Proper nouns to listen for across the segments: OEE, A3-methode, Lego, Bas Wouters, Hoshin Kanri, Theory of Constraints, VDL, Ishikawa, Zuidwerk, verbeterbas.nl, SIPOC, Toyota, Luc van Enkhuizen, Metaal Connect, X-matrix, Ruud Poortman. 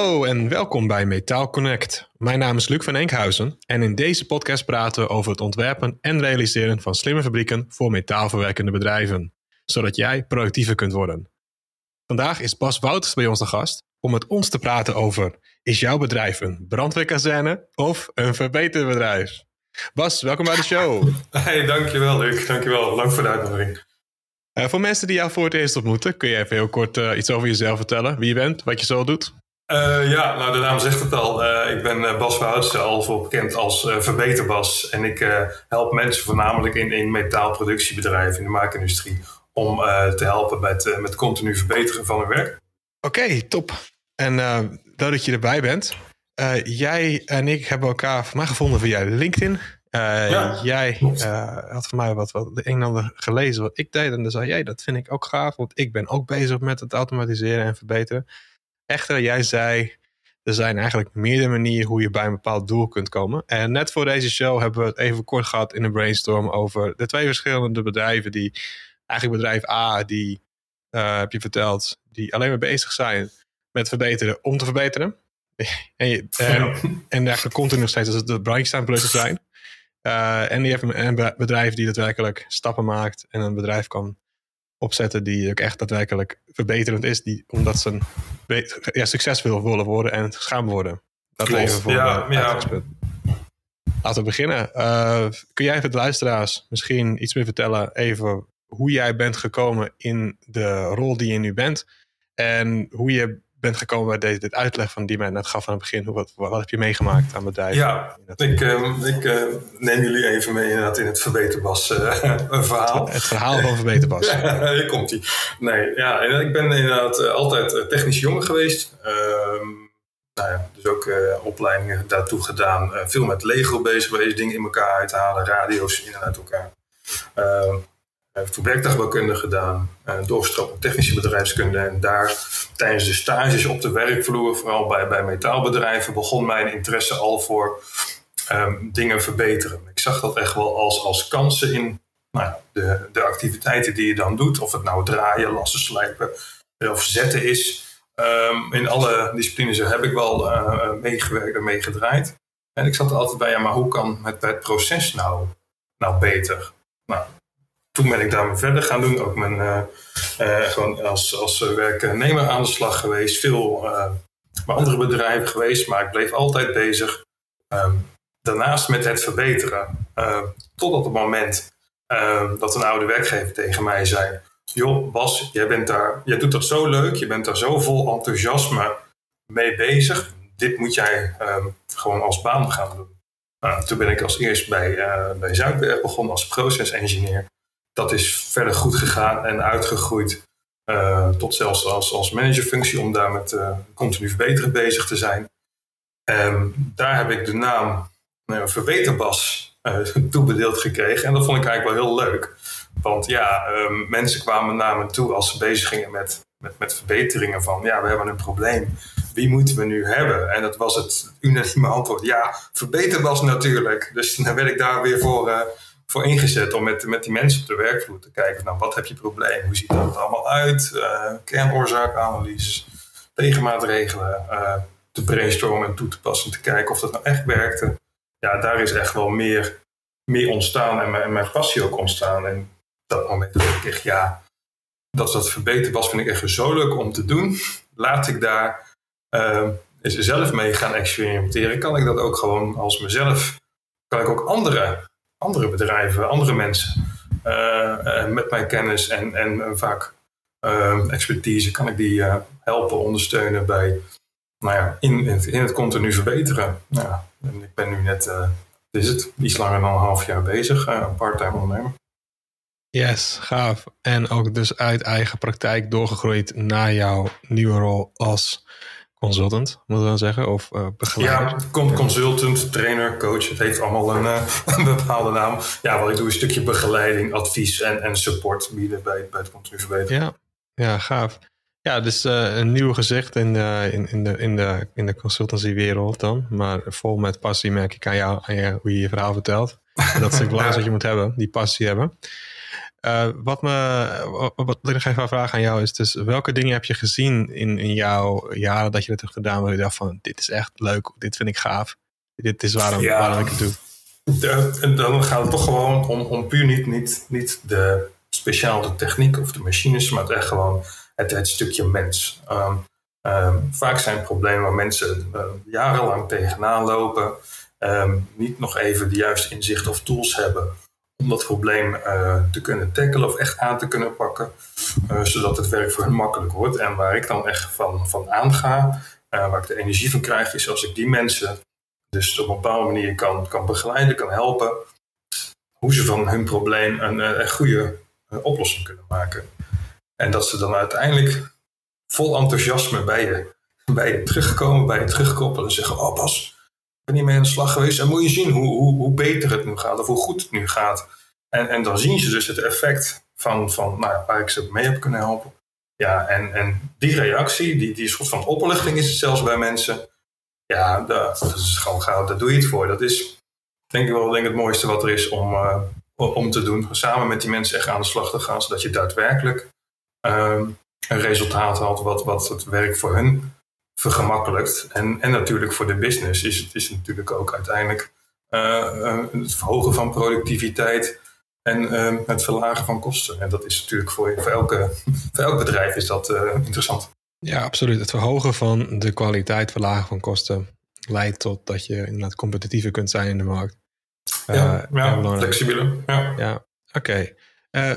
Hallo en welkom bij Metaal Connect. Mijn naam is Luc van Enkhuizen en in deze podcast praten we over het ontwerpen en realiseren van slimme fabrieken voor metaalverwerkende bedrijven, zodat jij productiever kunt worden. Vandaag is Bas Wouters bij ons de gast om met ons te praten over: is jouw bedrijf een brandweerkazerne of een verbeterbedrijf? Bas, welkom bij de show. Hey, dankjewel Luc, dankjewel. Dank voor de uitnodiging. Voor mensen die jou voor het eerst ontmoeten, kun je even heel kort iets over jezelf vertellen? Wie je bent, wat je zo doet? De naam zegt het al. Ik ben Bas Wouters, al voor bekend als Verbeterbas. En ik help mensen voornamelijk in metaalproductiebedrijven, in de maakindustrie, om te helpen met continu verbeteren van hun werk. Oké, top. En leuk dat je erbij bent. Jij en ik hebben elkaar voor mij gevonden via LinkedIn. Jij had voor mij wat de een en ander gelezen wat ik deed. En dan zei jij, dat vind ik ook gaaf, want ik ben ook bezig met het automatiseren en verbeteren. Echter, jij zei, er zijn eigenlijk meerdere manieren hoe je bij een bepaald doel kunt komen. En net voor deze show hebben we het even kort gehad in een brainstorm over de twee verschillende bedrijven die, eigenlijk bedrijf A, die, heb je verteld, die alleen maar bezig zijn met verbeteren om te verbeteren. En eigenlijk continu nog steeds als het de brandjes aan blussen zijn. En je hebt een bedrijf die daadwerkelijk stappen maakt en een bedrijf kan opzetten die ook echt daadwerkelijk verbeterend is, omdat ze succes willen worden en gaan worden. Dat even voor uitgangspunt. Laten we beginnen. Kun jij even de luisteraars misschien iets meer vertellen even hoe jij bent gekomen in de rol die je nu bent en hoe je bent gekomen bij dit uitleg van die mij net gaf aan het begin. Wat heb je meegemaakt aan bedrijven? Ja, ik neem jullie even mee inderdaad in het Verbeterbas verhaal. Het verhaal van Verbeterbas. Ja, hier komt ie. Nee, ja, ik ben inderdaad altijd technisch jongen geweest. Dus ook opleidingen daartoe gedaan. Veel met Lego bezig geweest, dingen in elkaar uithalen, radio's in en uit elkaar. Toen werktuigbouwkunde gedaan, doorgestroomd op technische bedrijfskunde. En daar tijdens de stages op de werkvloer, vooral bij metaalbedrijven, begon mijn interesse al voor dingen verbeteren. Ik zag dat echt wel als kansen in de activiteiten die je dan doet. Of het nou draaien, lassen, slijpen of zetten is. In alle disciplines heb ik wel meegewerkt en meegedraaid. En ik zat er altijd bij, maar hoe kan het proces nou beter? Toen ben ik daarmee verder gaan doen. Ook mijn, gewoon als werknemer aan de slag geweest. Veel bij andere bedrijven geweest. Maar ik bleef altijd bezig. Daarnaast met het verbeteren. Tot op het moment dat een oude werkgever tegen mij zei: joh Bas, jij doet dat zo leuk. Je bent daar zo vol enthousiasme mee bezig. Dit moet jij gewoon als baan gaan doen. Toen ben ik als eerst bij Zuidwerk begonnen als procesengineer. Dat is verder goed gegaan en uitgegroeid tot zelfs als managerfunctie om daar met continu verbeteren bezig te zijn. Daar heb ik de naam Verbeterbas toebedeeld gekregen en dat vond ik eigenlijk wel heel leuk. Want mensen kwamen naar me toe als ze bezig gingen met verbeteringen van we hebben een probleem. Wie moeten we nu hebben? En dat was het unanieme antwoord. Ja, Verbeterbas natuurlijk. Dus dan werd ik daar weer voor ingezet om met die mensen op de werkvloer te kijken. Wat heb je probleem? Hoe ziet dat allemaal uit? Kernoorzaakanalyse, tegenmaatregelen te brainstormen en toe te passen. Te kijken of dat nou echt werkte. Ja, daar is echt wel meer ontstaan en mijn passie ook ontstaan. En op dat moment dacht ik echt, dat Verbeterbas vind ik echt zo leuk om te doen. Laat ik daar zelf mee gaan experimenteren. Kan ik dat ook gewoon als mezelf? Kan ik ook andere bedrijven, andere mensen met mijn kennis en vaak expertise kan ik die helpen, ondersteunen bij in het continu verbeteren. Ja, en ik ben nu net iets langer dan een half jaar bezig, part-time ondernemer. Yes, gaaf. En ook dus uit eigen praktijk doorgegroeid naar jouw nieuwe rol als consultant, moeten we dan zeggen? Of begeleider? Ja, consultant, trainer, coach. Het heeft allemaal een bepaalde naam. Ja, wat ik doe is een stukje begeleiding, advies en support bieden bij het continu verbeteren. Ja, gaaf. Ja, dus een nieuw gezicht in de consultancywereld dan. Maar vol met passie merk ik aan jou hoe je verhaal vertelt. Dat is het belangrijkste dat je moet hebben, die passie hebben. Wat ik nog even wil vragen aan jou is, dus welke dingen heb je gezien in jouw jaren dat je dat hebt gedaan, waar je dacht van, dit is echt leuk, dit vind ik gaaf, dit is waarom ik het doe? En dan gaat het toch gewoon om puur niet de speciaal de techniek of de machines, maar het echt gewoon het stukje mens. Vaak zijn problemen waar mensen jarenlang tegenaan lopen, niet nog even de juiste inzicht of tools hebben om dat probleem te kunnen tackelen of echt aan te kunnen pakken, zodat het werk voor hen makkelijk wordt. En waar ik dan echt van aanga, waar ik de energie van krijg, is als ik die mensen dus op een bepaalde manier kan begeleiden, kan helpen, hoe ze van hun probleem een goede oplossing kunnen maken. En dat ze dan uiteindelijk vol enthousiasme bij je terugkomen, bij je terugkoppelen en zeggen, oh Bas, ik ben niet mee aan de slag geweest en moet je zien hoe beter het nu gaat of hoe goed het nu gaat. En dan zien ze dus het effect van waar ik ze mee heb kunnen helpen. Ja, en die reactie, die soort van opluchting is het zelfs bij mensen. Ja, dat is gewoon gaaf, daar doe je het voor. Dat is denk ik het mooiste wat er is om te doen. Samen met die mensen echt aan de slag te gaan, zodat je daadwerkelijk een resultaat haalt wat het werk voor hun vergemakkelijkt. En natuurlijk voor de business is natuurlijk ook uiteindelijk het verhogen van productiviteit en het verlagen van kosten. En dat is natuurlijk voor elk bedrijf is dat interessant. Ja, absoluut. Het verhogen van de kwaliteit, verlagen van kosten, leidt tot dat je inderdaad competitiever kunt zijn in de markt. Ja, flexibeler. Ja. Oké.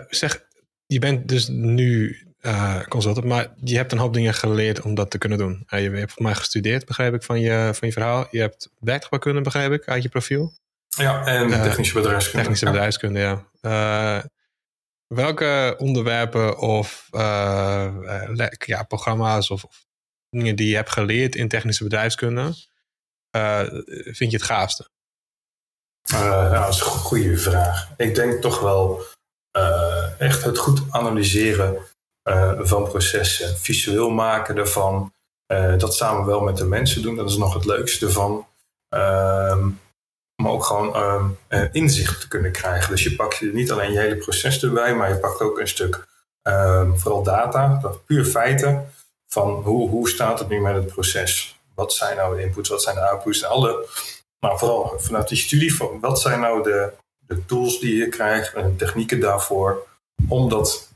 Zeg, je bent dus nu consultant, maar je hebt een hoop dingen geleerd om dat te kunnen doen. Je hebt volgens mij gestudeerd, begrijp ik, van je verhaal. Je hebt werktuigkunde, begrijp ik, uit je profiel. Ja, en technische bedrijfskunde. Technische bedrijfskunde. Welke onderwerpen of programma's of dingen die je hebt geleerd in technische bedrijfskunde vind je het gaafste? Dat is een goede vraag. Ik denk toch wel echt het goed analyseren van processen. Visueel maken ervan. Dat samen wel met de mensen doen. Dat is nog het leukste ervan. Maar ook gewoon inzicht te kunnen krijgen. Dus je pakt niet alleen je hele proces erbij, maar je pakt ook een stuk vooral data, puur feiten, van hoe staat het nu met het proces? Wat zijn nou de inputs, wat zijn de outputs? Maar vooral vanuit die studie, van wat zijn nou de tools die je krijgt en technieken daarvoor om dat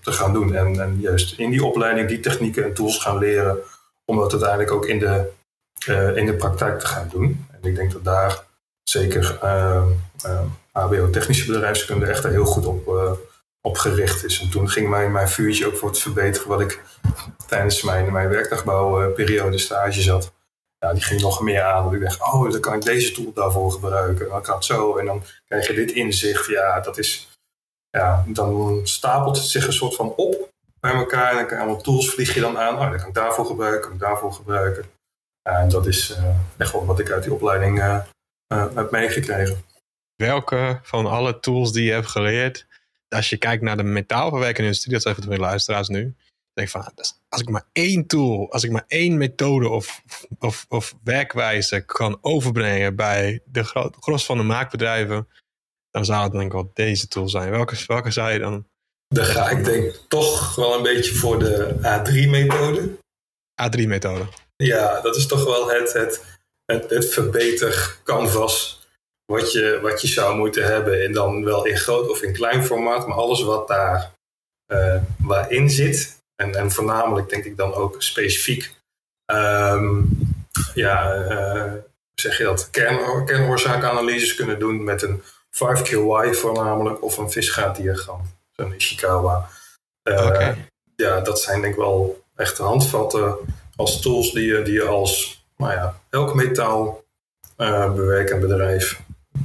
te gaan doen? En juist in die opleiding die technieken en tools gaan leren om dat uiteindelijk ook in de praktijk te gaan doen. En ik denk dat daar zeker HBO technische bedrijfskunde echt heel goed op gericht is. En toen ging mijn vuurtje ook voor het verbeteren wat ik tijdens mijn werkdagbouwperiode stage zat. Ja, die ging nog meer aan. Dat ik dacht, dan kan ik deze tool daarvoor gebruiken. Dan kan het zo en dan krijg je dit inzicht. Ja, dat is... Ja, dan stapelt het zich een soort van op bij elkaar. En dan kan je allemaal tools vlieg je dan aan. Dan kan ik daarvoor gebruiken, kan ik daarvoor gebruiken. En dat is echt wel wat ik uit die opleiding... heb meegekregen. Welke van alle tools die je hebt geleerd, als je kijkt naar de metaalverwerking industrie, dat zijn even de luisteraars nu, denk van, als ik maar één methode of werkwijze kan overbrengen bij de gros van de maakbedrijven, dan zou het denk ik wel deze tool zijn. Welke zou je dan? Dan ga ik denk toch wel een beetje voor de A3-methode. Ja, dat is toch wel het verbetercanvas wat je zou moeten hebben. En dan wel in groot of in klein formaat. Maar alles wat daar waarin zit. En voornamelijk denk ik dan ook specifiek. Kernoorzaakanalyses kunnen doen met een 5QY voornamelijk. Of een visgaatdiagram. Zo'n Ishikawa. Okay. Ja, dat zijn denk ik wel echt handvatten als tools die je als... Maar ja, elk metaalbewerkend bedrijf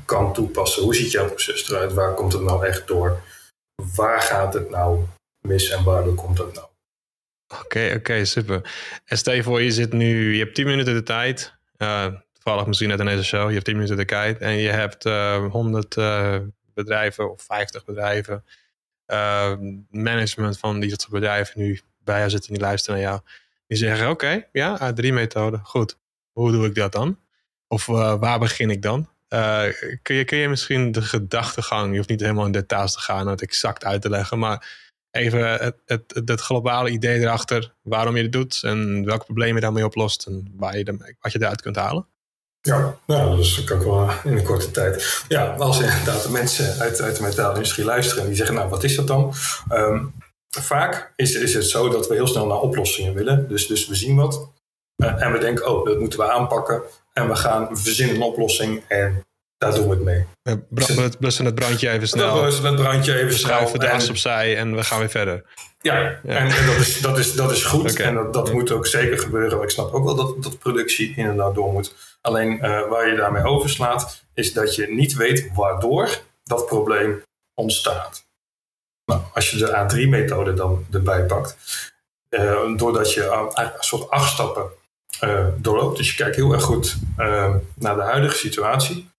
kan toepassen. Hoe ziet jouw proces eruit? Waar komt het nou echt door? Waar gaat het nou mis en waardoor komt het nou? Oké, super. En stel je voor, je hebt 10 minuten de tijd. Toevallig misschien net in deze show. Je hebt 10 minuten de tijd en je hebt 100 bedrijven of 50 bedrijven. Management van die soort bedrijven nu bij jou zitten en die luisteren naar jou. Die zeggen, oké, A3-methode, goed. Hoe doe ik dat dan? Of waar begin ik dan? Kun je misschien de gedachtegang, je hoeft niet helemaal in details te gaan om het exact uit te leggen, maar even het globale idee erachter, waarom je dit doet en welke problemen je daarmee oplost en wat je daaruit kunt halen? Ja, nou, dus dat kan ik wel in een korte tijd. Ja, als inderdaad de mensen uit de metaalindustrie luisteren en die zeggen, nou, wat is dat dan? Vaak is het zo dat we heel snel naar oplossingen willen. Dus we zien wat en we denken, oh, dat moeten we aanpakken. En we verzinnen een oplossing en daar doen we het mee. We blussen het brandje even snel. We schuiven de as opzij en we gaan weer verder. Ja. En dat is goed. Okay. En dat moet ook zeker gebeuren. Ik snap ook wel dat productie inderdaad door moet. Alleen waar je daarmee overslaat, is dat je niet weet waardoor dat probleem ontstaat. Nou, als je de A3-methode dan erbij pakt, doordat je een soort 8 stappen doorloopt. Dus je kijkt heel erg goed naar de huidige situatie.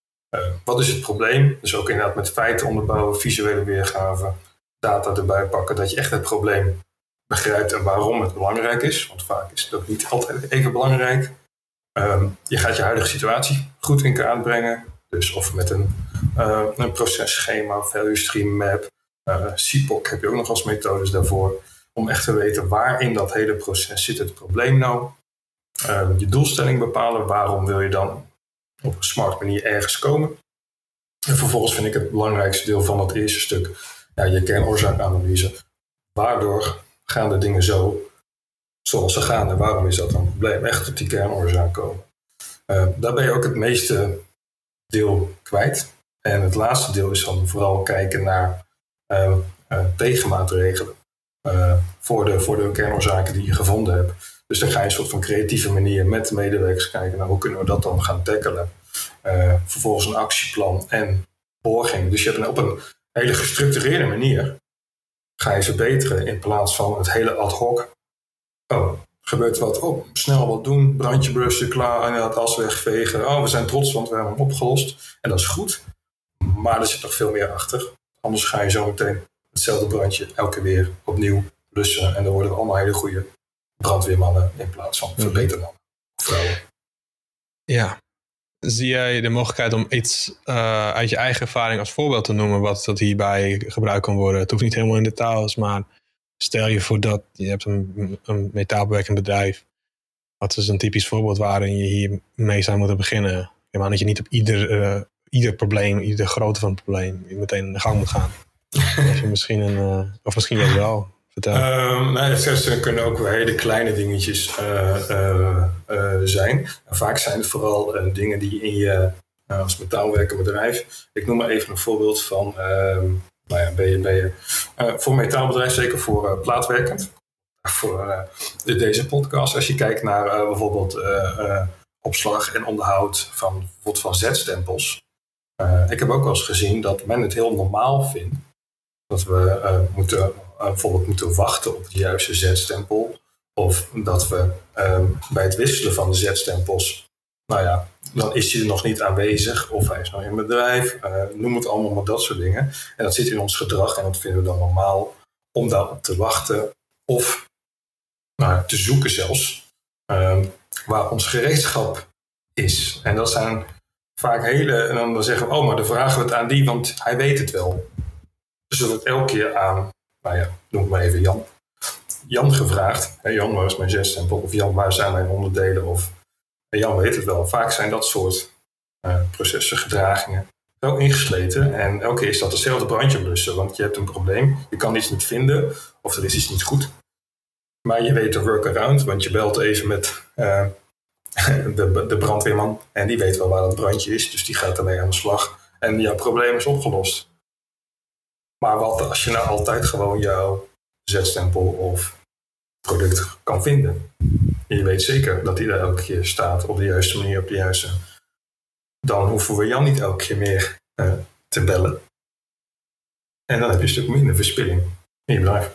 Wat is het probleem? Dus ook inderdaad met feiten onderbouwen, visuele weergave, data erbij pakken. Dat je echt het probleem begrijpt en waarom het belangrijk is. Want vaak is het ook niet altijd even belangrijk. Je gaat je huidige situatie goed in kaart brengen. Dus of met een processchema, value stream map. SIPOC heb je ook nog als methodes daarvoor. Om echt te weten waar in dat hele proces zit het probleem nou. Je doelstelling bepalen. Waarom wil je dan op een smart manier ergens komen? En vervolgens vind ik het belangrijkste deel van dat eerste stuk. Ja, je kernoorzaakanalyse. Waardoor gaan de dingen zo zoals ze gaan? En waarom is dat dan een probleem? Echt op die kernoorzaak komen. Daar ben je ook het meeste deel kwijt. En het laatste deel is dan vooral kijken naar tegenmaatregelen. Voor de kernoorzaken die je gevonden hebt. Dus dan ga je een soort van creatieve manier met medewerkers kijken. Nou, hoe kunnen we dat dan gaan tackelen? Vervolgens een actieplan en borging. Dus je hebt op een hele gestructureerde manier ga je verbeteren in plaats van het hele ad hoc. Oh, gebeurt wat. Oh, snel wat doen. Brandje blussen, klaar. En dat as wegvegen. Oh, we zijn trots, want we hebben hem opgelost. En dat is goed. Maar er zit nog veel meer achter. Anders ga je zo meteen hetzelfde brandje elke keer weer opnieuw blussen. En dan worden we allemaal hele goede brandweermannen in plaats van verbetermannen. Vrouwen. Ja. Zie jij de mogelijkheid om iets uit je eigen ervaring als voorbeeld te noemen wat dat hierbij gebruikt kan worden? Het hoeft niet helemaal in details, maar stel je voor dat je hebt een metaalbewerkend bedrijf. Wat is een typisch voorbeeld waarin je hiermee zou moeten beginnen? Maar dat je niet op ieder probleem, ieder grootte van het probleem meteen in de gang moet gaan. Of misschien jij wel. Ze kunnen ook wel hele kleine dingetjes zijn. En vaak zijn het vooral dingen die in je als metaalwerkend bedrijf. Ik noem maar even een voorbeeld van voor metaalbedrijf, zeker voor plaatwerkend. Voor deze podcast. Als je kijkt naar bijvoorbeeld opslag en onderhoud van zetstempels. Ik heb ook wel eens gezien dat men het heel normaal vindt dat we moeten wachten op de juiste zetstempel. Of dat we bij het wisselen van de zetstempels, dan is hij er nog niet aanwezig. Of hij is nog in bedrijf. Noem het allemaal maar dat soort dingen. En dat zit in ons gedrag en dat vinden we dan normaal om daarop te wachten. Of te zoeken zelfs waar ons gereedschap is. En dat zijn vaak en dan zeggen we, oh, maar dan vragen we het aan die, want hij weet het wel. Dus dat wordt elke keer aan, noem het maar even Jan. Jan gevraagd, hey Jan, waar is mijn zetstempel? Of Jan, waar zijn mijn onderdelen? Of hey Jan weet het wel. Vaak zijn dat soort processen, gedragingen wel ingesleten. En elke keer is dat hetzelfde brandje blussen, want je hebt een probleem. Je kan iets niet vinden, of er is iets niet goed. Maar je weet de workaround, want je belt even met de brandweerman. En die weet wel waar dat brandje is, dus die gaat ermee aan de slag. En jouw probleem is opgelost. Maar wat als je nou altijd gewoon jouw zetstempel of product kan vinden? En je weet zeker dat die daar elke keer staat op de juiste manier, op de juiste. Dan hoeven we Jan niet elke keer meer te bellen. En dan heb je een stuk minder verspilling in je bedrijf.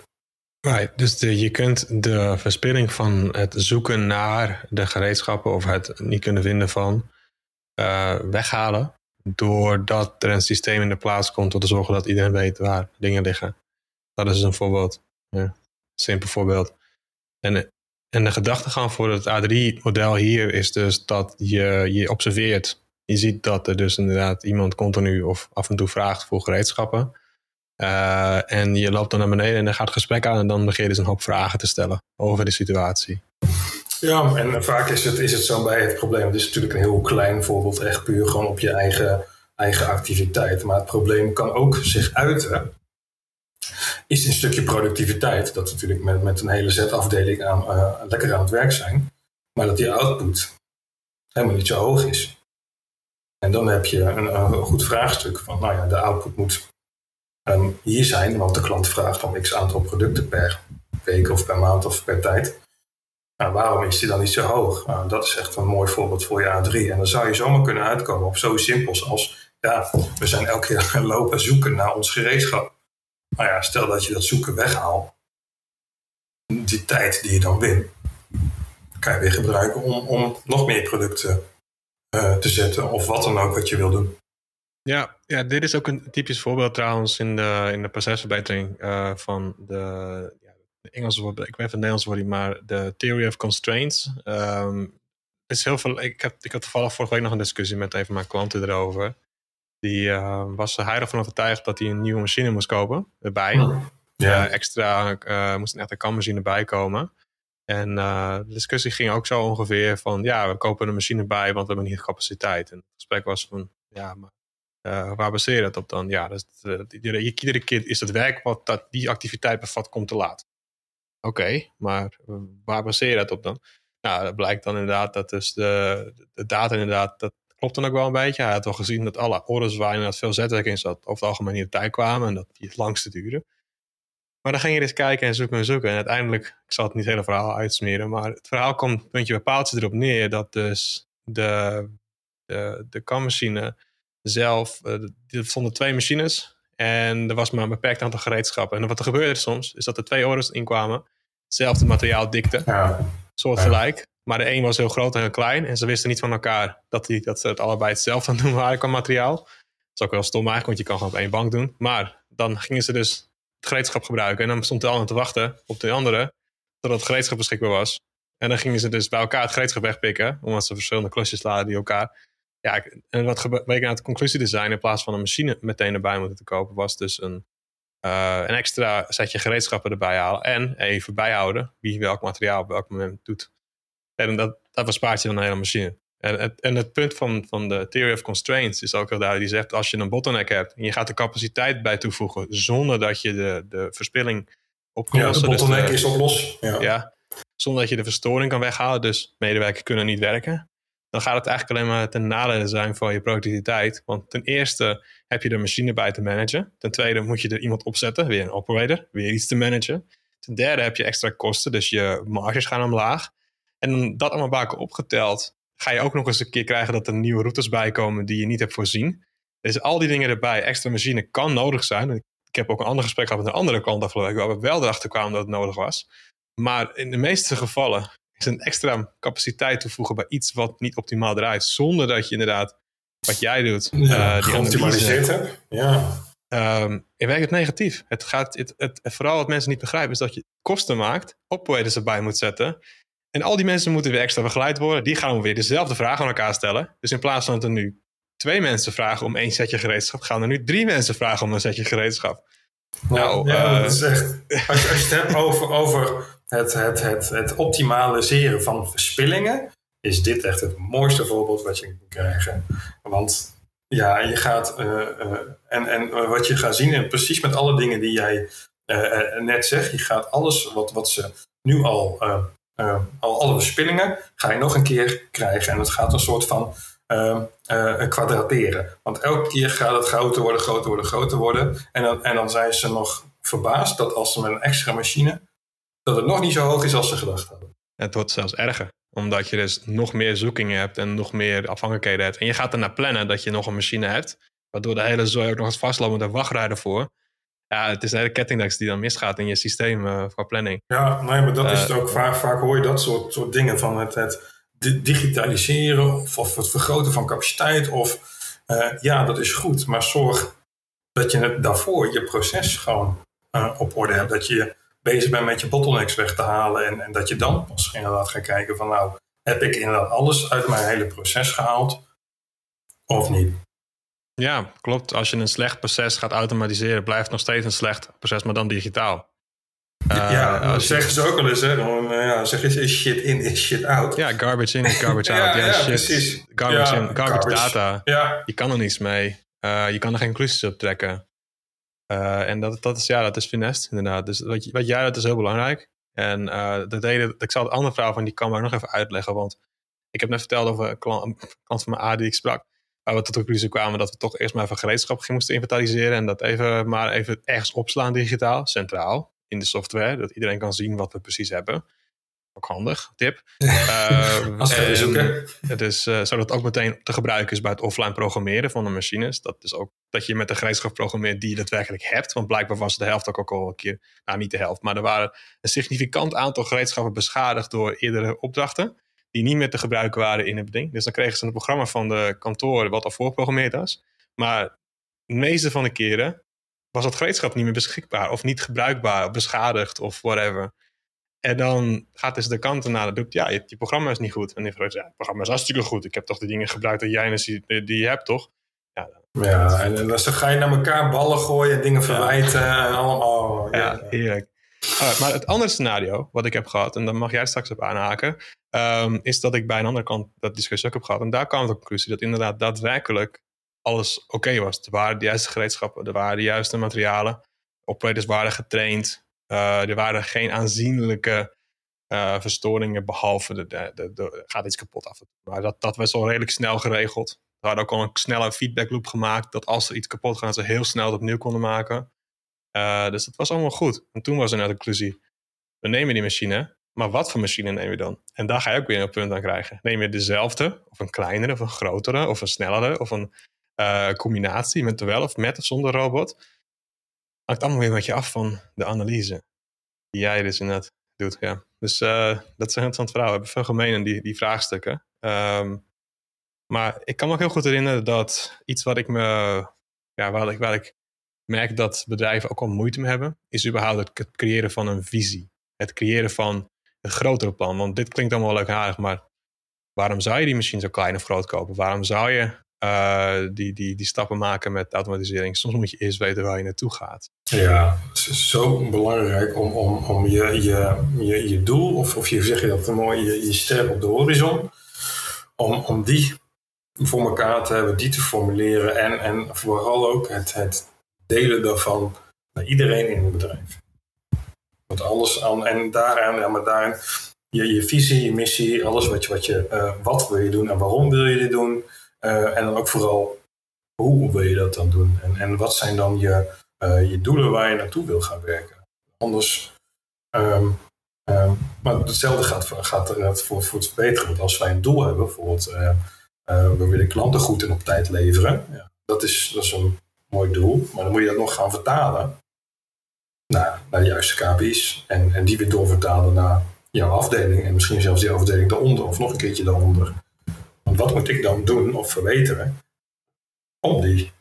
Right, dus je kunt de verspilling van het zoeken naar de gereedschappen of het niet kunnen vinden van weghalen. Doordat er een systeem in de plaats komt om te zorgen dat iedereen weet waar dingen liggen. Dat is een voorbeeld. Ja, simpel voorbeeld. En de gedachtegang voor het A3-model hier is dus dat je observeert. je ziet dat er dus inderdaad iemand continu of af en toe vraagt voor gereedschappen. En je loopt dan naar beneden en dan gaat het gesprek aan en dan begin je dus een hoop vragen te stellen over de situatie. Ja, en vaak is het zo bij het probleem. Het is natuurlijk een heel klein voorbeeld, echt puur gewoon op je eigen activiteit. Maar het probleem kan ook zich uiten. Is een stukje productiviteit, dat we natuurlijk met een hele set afdeling lekker aan het werk zijn. Maar dat die output helemaal niet zo hoog is. En dan heb je een goed vraagstuk van, nou ja, de output moet hier zijn, want de klant vraagt om x aantal producten per week of per maand of per tijd. Waarom is die dan niet zo hoog? Dat is echt een mooi voorbeeld voor je A3. En dan zou je zomaar kunnen uitkomen op zoiets simpels als, ja, we zijn elke keer gaan lopen zoeken naar ons gereedschap. Nou ja, stel dat je dat zoeken weghaalt, die tijd die je dan wint, kan je weer gebruiken om nog meer producten te zetten of wat dan ook wat je wil doen. Ja, dit is ook een typisch voorbeeld trouwens in de procesverbetering van de Engelse woord, ik weet even het Nederlands woord niet, maar de Theory of Constraints. Is heel veel, ik had toevallig vorige week nog een discussie met een van mijn klanten erover. Die was er heilig van overtuigd dat hij een nieuwe machine moest kopen erbij. Ja. Moest een echte kammachine bij komen. En de discussie ging ook zo ongeveer van, ja, we kopen een machine bij, want we hebben niet de capaciteit. En het gesprek was van, ja, maar waar baseer je dat op dan? Ja, dus iedere keer is het werk dat die activiteit bevat, komt te laat. Oké, maar waar baseer je dat op dan? Nou, dat blijkt dan inderdaad dat dus de data inderdaad, dat klopt dan ook wel een beetje. Hij had wel gezien dat alle orders waar inderdaad veel zetwerk in zat, over het algemeen niet op tijd kwamen en dat die het langste duurde. Maar dan ging je eens kijken en zoeken. En uiteindelijk, ik zal het niet het hele verhaal uitsmeren, maar het verhaal komt puntje bij paaltje erop neer dat dus de kammachine zelf, er stonden twee machines en er was maar een beperkt aantal gereedschappen. En wat er gebeurde soms, is dat er twee orders inkwamen, hetzelfde materiaaldikte, soortgelijk. Maar de een was heel groot en heel klein en ze wisten niet van elkaar dat ze het allebei hetzelfde aan doen waren qua materiaal. Dat is ook wel stom eigenlijk, want je kan gewoon op één bank doen. Maar dan gingen ze dus het gereedschap gebruiken. En dan stond de ander te wachten op de andere, totdat het gereedschap beschikbaar was. En dan gingen ze dus bij elkaar het gereedschap wegpikken, omdat ze verschillende klusjes laden die elkaar. Ja, en wat bleek aan de conclusie te zijn, in plaats van een machine meteen erbij moeten te kopen, was dus een extra setje gereedschappen erbij halen. En even bijhouden wie welk materiaal op welk moment doet. En dat bespaart je dan een hele machine. En het punt van de Theory of Constraints is ook wel duidelijk. Die zegt, als je een bottleneck hebt en je gaat de capaciteit bij toevoegen zonder dat je de verspilling oplost. Ja, de bottleneck is oplost. Ja, zonder dat je de verstoring kan weghalen. Dus medewerkers kunnen niet werken. Dan gaat het eigenlijk alleen maar ten nadele zijn van je productiviteit. Want ten eerste heb je de machine bij te managen. Ten tweede moet je er iemand opzetten, weer een operator, weer iets te managen. Ten derde heb je extra kosten, dus je marges gaan omlaag. En dat allemaal bakken opgeteld, ga je ook nog eens een keer krijgen dat er nieuwe routes bij komen die je niet hebt voorzien. Dus al die dingen erbij, extra machine kan nodig zijn. Ik heb ook een ander gesprek gehad met een andere klant afgelopen week, waar we wel erachter kwamen dat het nodig was. Maar in de meeste gevallen is een extra capaciteit toevoegen bij iets wat niet optimaal draait, zonder dat je inderdaad wat jij doet. Ja, geoptimaliseerd hebt. Ja. Je werkt het negatief. Vooral wat mensen niet begrijpen is dat je kosten maakt, operators erbij moet zetten. En al die mensen moeten weer extra begeleid worden. Die gaan we weer dezelfde vragen aan elkaar stellen. Dus in plaats van dat er nu 2 mensen vragen om 1 setje gereedschap, gaan er nu 3 mensen vragen om een setje gereedschap. Nou, ja, dat is echt, als je het hebt over het optimaliseren van verspillingen, is dit echt het mooiste voorbeeld wat je kunt krijgen. Want ja, je gaat en wat je gaat zien, en precies met alle dingen die jij net zegt, je gaat alles wat ze nu al alle verspillingen ga je nog een keer krijgen. En het gaat een soort van kwadrateren. Want elke keer gaat het groter worden. En dan zijn ze nog verbaasd dat als ze met een extra machine, dat het nog niet zo hoog is als ze gedacht hadden. Het wordt zelfs erger. Omdat je dus nog meer zoekingen hebt en nog meer afhankelijkheden hebt. En je gaat ernaar plannen dat je nog een machine hebt. Waardoor de hele zooi ook nog eens vastloopt en wachtrijden voor. Ja, het is een hele kettingreeks die dan misgaat in je systeem qua planning. Ja, nee, maar dat is het ook. Vaak hoor je dat soort dingen van het digitaliseren of het vergroten van capaciteit. Of ja, dat is goed, maar zorg dat je daarvoor je proces gewoon op orde hebt. Dat je bezig bent met je bottlenecks weg te halen en dat je dan pas inderdaad gaat kijken van, nou, heb ik inderdaad alles uit mijn hele proces gehaald? of niet. Ja, klopt. Als je een slecht proces gaat automatiseren, blijft het nog steeds een slecht proces, maar dan digitaal. Ja, dat zeggen ze ook wel eens. Hè? Dan zeggen ze is shit in, is shit out. Ja, garbage in, garbage out. Ja, precies. Garbage in, garbage data. Ja. Je kan er niets mee. Je kan er geen conclusies op trekken. En dat is finesse inderdaad. Dus wat jij dat is heel belangrijk. En ik zal het andere verhaal van die Kanri nog even uitleggen. Want ik heb net verteld over een klant van mijn A die ik sprak. Waar we tot de conclusie kwamen dat we toch eerst maar even gereedschap moesten inventariseren. En dat even ergens opslaan digitaal, centraal. In de software, dat iedereen kan zien wat we precies hebben. Ook handig, tip. Als we zoeken. Het is zodat het ook meteen te gebruiken is bij het offline programmeren van de machines. Dat is ook dat je met de gereedschap programmeert die je daadwerkelijk hebt. Want blijkbaar was de helft ook al een keer, nou niet de helft, maar er waren een significant aantal gereedschappen beschadigd door eerdere opdrachten die niet meer te gebruiken waren in het ding. Dus dan kregen ze een programma van de kantoor wat al voorprogrammeerd was. Maar de meeste van de keren was dat gereedschap niet meer beschikbaar of niet gebruikbaar of beschadigd of whatever. En dan gaat dus de kant ernaar en doet, ja, je programma is niet goed. En die vraagt, ja, het programma is hartstikke goed. Ik heb toch de dingen gebruikt dat jij die je hebt, toch? Ja, en dan ga je naar elkaar ballen gooien, dingen verwijten en allemaal. Ja, heerlijk. Maar het andere scenario wat ik heb gehad, en daar mag jij straks op aanhaken, is dat ik bij een andere kant dat discussie ook heb gehad. En daar kwam de conclusie dat inderdaad daadwerkelijk alles oké was. Er waren de juiste gereedschappen, er waren de juiste materialen. Operators waren getraind. Er waren geen aanzienlijke verstoringen, behalve er gaat iets kapot af. Maar dat was al redelijk snel geregeld. We hadden ook al een snelle feedbackloop gemaakt, dat als er iets kapot gaat, ze heel snel het opnieuw konden maken. Dus dat was allemaal goed. En toen was er nou de conclusie, we nemen die machine, maar wat voor machine neem je dan? En daar ga je ook weer een punt aan krijgen. Neem je dezelfde, of een kleinere, of een grotere, of een snellere, of een combinatie met wel of met of zonder robot, hangt allemaal weer een beetje af van de analyse die jij dus inderdaad doet. Ja. Dus dat is een interessant verhaal. We hebben veel gemeen in die vraagstukken. Maar ik kan me ook heel goed herinneren dat iets wat ik me, waar ik merk dat bedrijven ook al moeite mee hebben, is überhaupt het creëren van een visie. Het creëren van een grotere plan. Want dit klinkt allemaal leuk en aardig, maar waarom zou je die machine zo klein of groot kopen? Waarom zou je die stappen maken met automatisering. Soms moet je eerst weten waar je naartoe gaat. Ja, het is zo belangrijk om je doel, of je zeg je dat mooi, je ster op de horizon, om die voor elkaar te hebben, die te formuleren en vooral ook het delen daarvan naar iedereen in het bedrijf. Want alles aan, en daaraan, ja, maar daarin je visie, je missie, alles wat wil je doen en waarom wil je dit doen. En dan ook vooral, hoe wil je dat dan doen? En wat zijn dan je doelen waar je naartoe wil gaan werken? Anders, maar hetzelfde gaat voor het verbeteren. Want als wij een doel hebben, bijvoorbeeld, we willen klanten goed en op tijd leveren. Ja, dat is een mooi doel, maar dan moet je dat nog gaan vertalen naar de juiste KPI's. En die weer doorvertalen naar jouw afdeling. En misschien zelfs die afdeling daaronder, of nog een keertje daaronder. Wat moet ik dan doen of verbeteren om die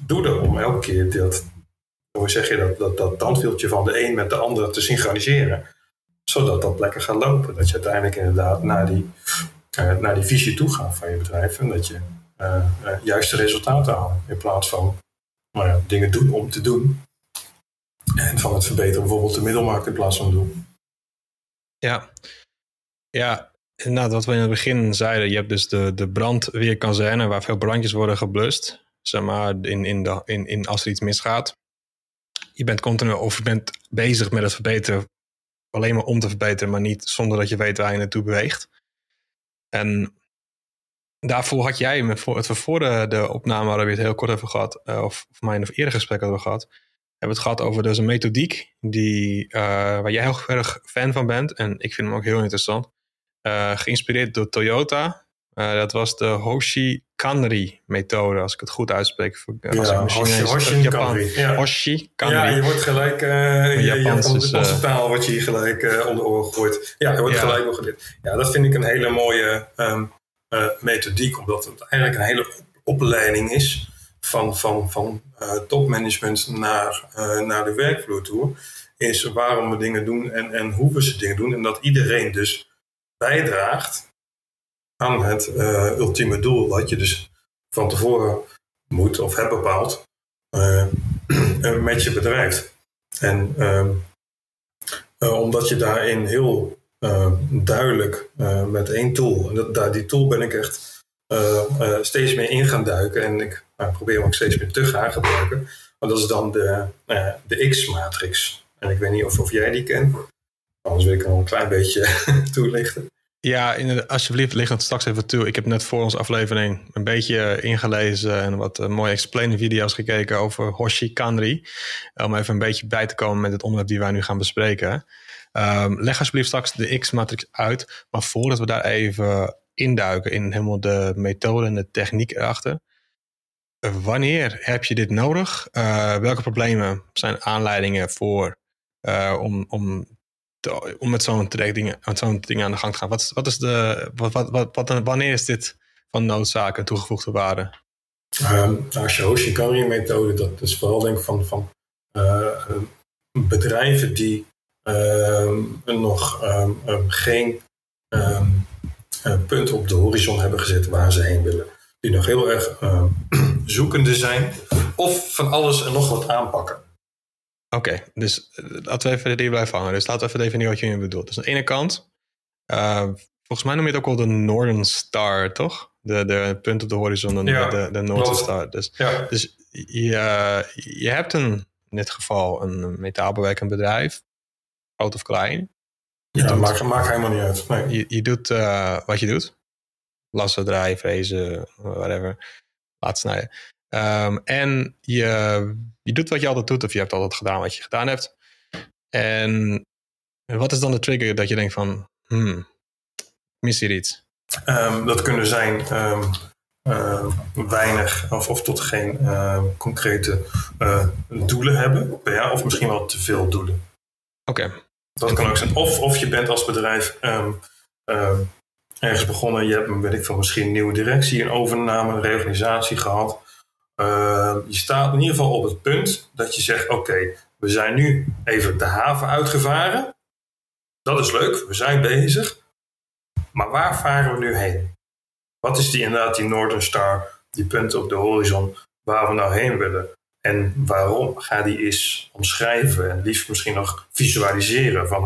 doelen, om elke keer dat tandwieltje van de een met de ander te synchroniseren, zodat dat lekker gaat lopen. Dat je uiteindelijk inderdaad naar die visie toe gaat van je bedrijf en dat je juiste resultaten haalt in plaats van dingen doen om te doen en van het verbeteren bijvoorbeeld de middelmarkt in plaats van doen. Ja. Inderdaad, wat we in het begin zeiden, je hebt dus de brandweerkazerne waar veel brandjes worden geblust. Zeg maar, in als er iets misgaat. Je bent continu of je bent bezig met het verbeteren, alleen maar om te verbeteren, maar niet zonder dat je weet waar je naartoe beweegt. En daarvoor had jij, voor de opname hadden we het heel kort even gehad, of eerder gesprek hadden we gehad, hebben we het gehad over dus een methodiek waar jij heel erg fan van bent. En ik vind hem ook heel interessant. Geïnspireerd door Toyota. Dat was de Hoshin Kanri-methode, als ik het goed uitspreek. Hoshin Kanri. Ja, je wordt gelijk. Japanse taal wordt je hier gelijk onder oren gegooid. Ja, je wordt gelijk nog geleerd. Ja, dat vind ik een hele mooie methodiek, omdat het eigenlijk een hele opleiding is van topmanagement naar de werkvloer toe. Is waarom we dingen doen en hoe we ze dingen doen. En dat iedereen dus bijdraagt aan het ultieme doel wat je dus van tevoren moet of hebt bepaald met je bedrijf. En omdat je daarin heel duidelijk met één tool, en die tool ben ik echt steeds meer in gaan duiken en ik probeer hem ook steeds meer te gaan gebruiken. Maar dat is dan de X-matrix. En ik weet niet of jij die kent, anders wil ik hem al een klein beetje toelichten. Ja, alsjeblieft, ligt het straks even toe. Ik heb net voor onze aflevering een beetje ingelezen en wat mooie explain video's gekeken over Hoshin Kanri. Om even een beetje bij te komen met het onderwerp die wij nu gaan bespreken. Leg alsjeblieft straks de X-matrix uit. Maar voordat we daar even induiken in helemaal de methode en de techniek erachter. Wanneer heb je dit nodig? Welke problemen zijn aanleidingen voor om met zo'n ding aan de gang te gaan? Wanneer is dit van noodzaak en toegevoegde waarde? Als je Hoshin Kanri methode, dat is vooral denk ik van bedrijven die nog geen punt op de horizon hebben gezet waar ze heen willen. Die nog heel erg zoekende zijn of van alles en nog wat aanpakken. Oké, dus laten we even hier blijven hangen. Dus laten we even definiëren wat je bedoelt. Dus aan de ene kant, volgens mij noem je het ook wel de Northern Star, toch? De punt op de horizon, de Northern Star. Dus je hebt in dit geval een metaalbewerkend bedrijf, groot of klein. Maakt helemaal niet uit. Nee. Je doet wat je doet. Lassen, draaien, frezen, whatever. Laat snijden. En je doet wat je altijd doet, of je hebt altijd gedaan wat je gedaan hebt. En wat is dan de trigger dat je denkt van, mis hier iets? Dat kunnen zijn weinig of tot geen concrete doelen hebben. Of misschien wel te veel doelen. Oké. Dat kan ook zijn. Of je bent als bedrijf ergens begonnen. Je hebt misschien een nieuwe directie, een overname, een reorganisatie gehad. Je staat in ieder geval op het punt dat je zegt, oké, we zijn nu even de haven uitgevaren. Dat is leuk, we zijn bezig. Maar waar varen we nu heen? Wat is die Northern Star, die punt op de horizon, waar we nou heen willen? En waarom? Ga die eens omschrijven en liefst misschien nog visualiseren van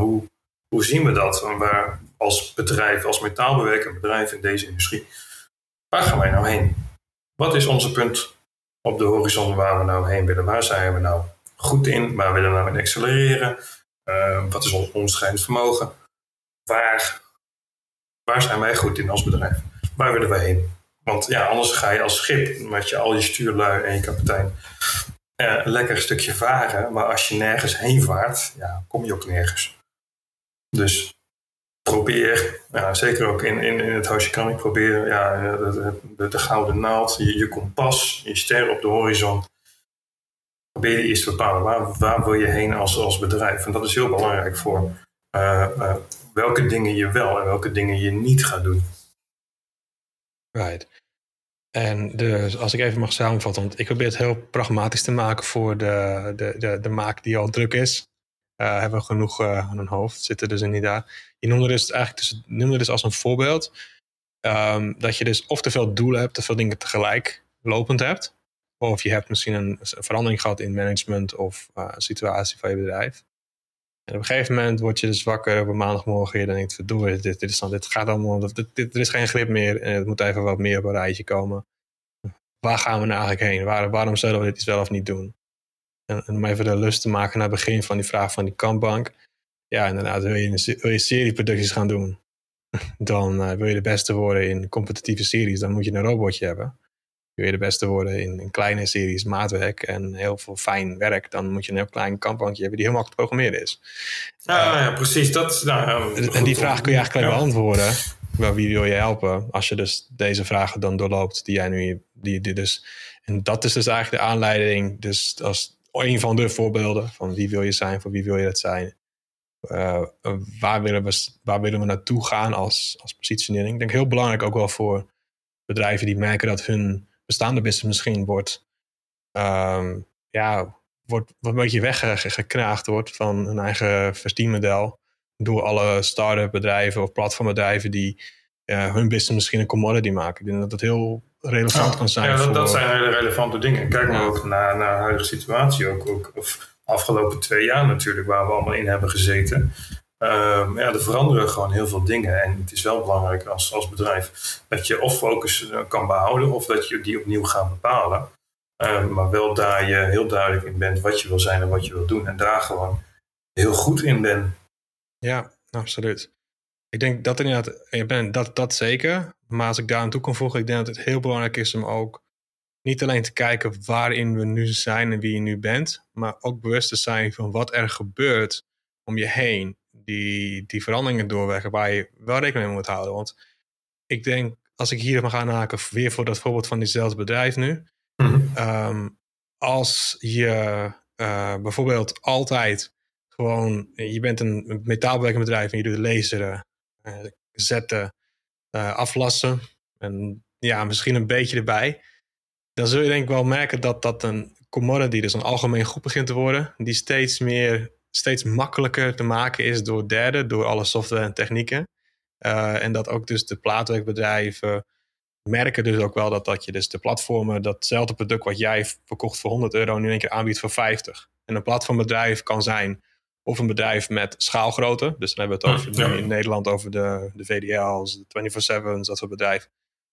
hoe zien we dat? En waar als bedrijf, als metaalbewerkend bedrijf in deze industrie, waar gaan wij nou heen? Wat is onze punt op de horizon waar we nou heen willen? Waar zijn we nou goed in? Waar willen we nou in accelereren? Wat is ons onderscheidend vermogen? Waar zijn wij goed in als bedrijf? Waar willen wij heen? Want anders ga je als schip met al je stuurlui en je kapitein lekker een stukje varen. Maar als je nergens heen vaart, kom je ook nergens. Dus probeer, zeker ook in het Hoshin Kanri, probeer de gouden naald, je kompas, je ster op de horizon. Probeer eerst te bepalen waar wil je heen als bedrijf. En dat is heel belangrijk voor welke dingen je wel en welke dingen je niet gaat doen. Right. En dus als ik even mag samenvatten, want ik probeer het heel pragmatisch te maken voor de maak die al druk is. Hebben we genoeg aan hun hoofd, zitten dus niet daar. Je noemde dus als een voorbeeld dat je dus of te veel doelen hebt, te veel dingen tegelijk lopend hebt. Of je hebt misschien een verandering gehad in management of situatie van je bedrijf. En op een gegeven moment word je dus wakker op een maandagmorgen en je denkt, verdorie, dit gaat allemaal, er is geen grip meer en het moet even wat meer op een rijtje komen. Waar gaan we nou eigenlijk heen? Waarom zullen we dit wel of niet doen? En om even de lust te maken naar het begin van die vraag van die kantbank. Ja, inderdaad, wil je serieproducties gaan doen? Dan wil je de beste worden in competitieve series, dan moet je een robotje hebben. Wil je de beste worden in kleine series maatwerk en heel veel fijn werk, dan moet je een heel klein kampbankje hebben die heel makkelijk te programmeren is. Precies. En die vraag kun je eigenlijk beantwoorden. Maar wie wil je helpen als je dus deze vragen dan doorloopt die jij nu... Die dus, en dat is dus eigenlijk de aanleiding, dus als een van de voorbeelden van wie wil je zijn, voor wie wil je dat zijn. Waar willen we naartoe gaan als positionering? Ik denk heel belangrijk ook wel voor bedrijven die merken dat hun bestaande business misschien wordt een beetje weggeknaagd wordt van hun eigen verdienmodel door alle start-up bedrijven of platformbedrijven die hun business misschien een commodity maken. Ik denk dat het heel relevant kan zijn. Ja, dat zijn hele relevante dingen. Kijk maar ook naar de huidige situatie. Of afgelopen 2 jaar natuurlijk, waar we allemaal in hebben gezeten. Er veranderen gewoon heel veel dingen. En het is wel belangrijk als bedrijf dat je of focus kan behouden, of dat je die opnieuw gaat bepalen. Maar wel daar je heel duidelijk in bent wat je wil zijn en wat je wil doen. En daar gewoon heel goed in bent. Ja, absoluut. Ik denk dat inderdaad, dat zeker. Maar als ik daar aan toe kan voegen, ik denk dat het heel belangrijk is om ook niet alleen te kijken waarin we nu zijn en wie je nu bent, maar ook bewust te zijn van wat er gebeurt om je heen. Die veranderingen doorwerken waar je wel rekening mee moet houden. Want ik denk, als ik hier mag aanhaken, weer voor dat voorbeeld van diezelfde bedrijf nu. Als je bijvoorbeeld altijd gewoon, je bent een metaalbewerkingsbedrijf en je doet laseren, zetten, aflassen en ja, misschien een beetje erbij. Dan zul je denk ik wel merken dat dat een commodity, dus een algemeen goed begint te worden, die steeds makkelijker te maken is door derden, door alle software en technieken. En dat ook dus de plaatwerkbedrijven merken dus ook wel dat je dus de platformen, datzelfde product wat jij verkocht voor €100 nu in één keer aanbiedt voor €50. En een platformbedrijf kan zijn of een bedrijf met schaalgrootte. Dus dan hebben we het over in Nederland over de VDL's, de 24/7's, dat soort bedrijven.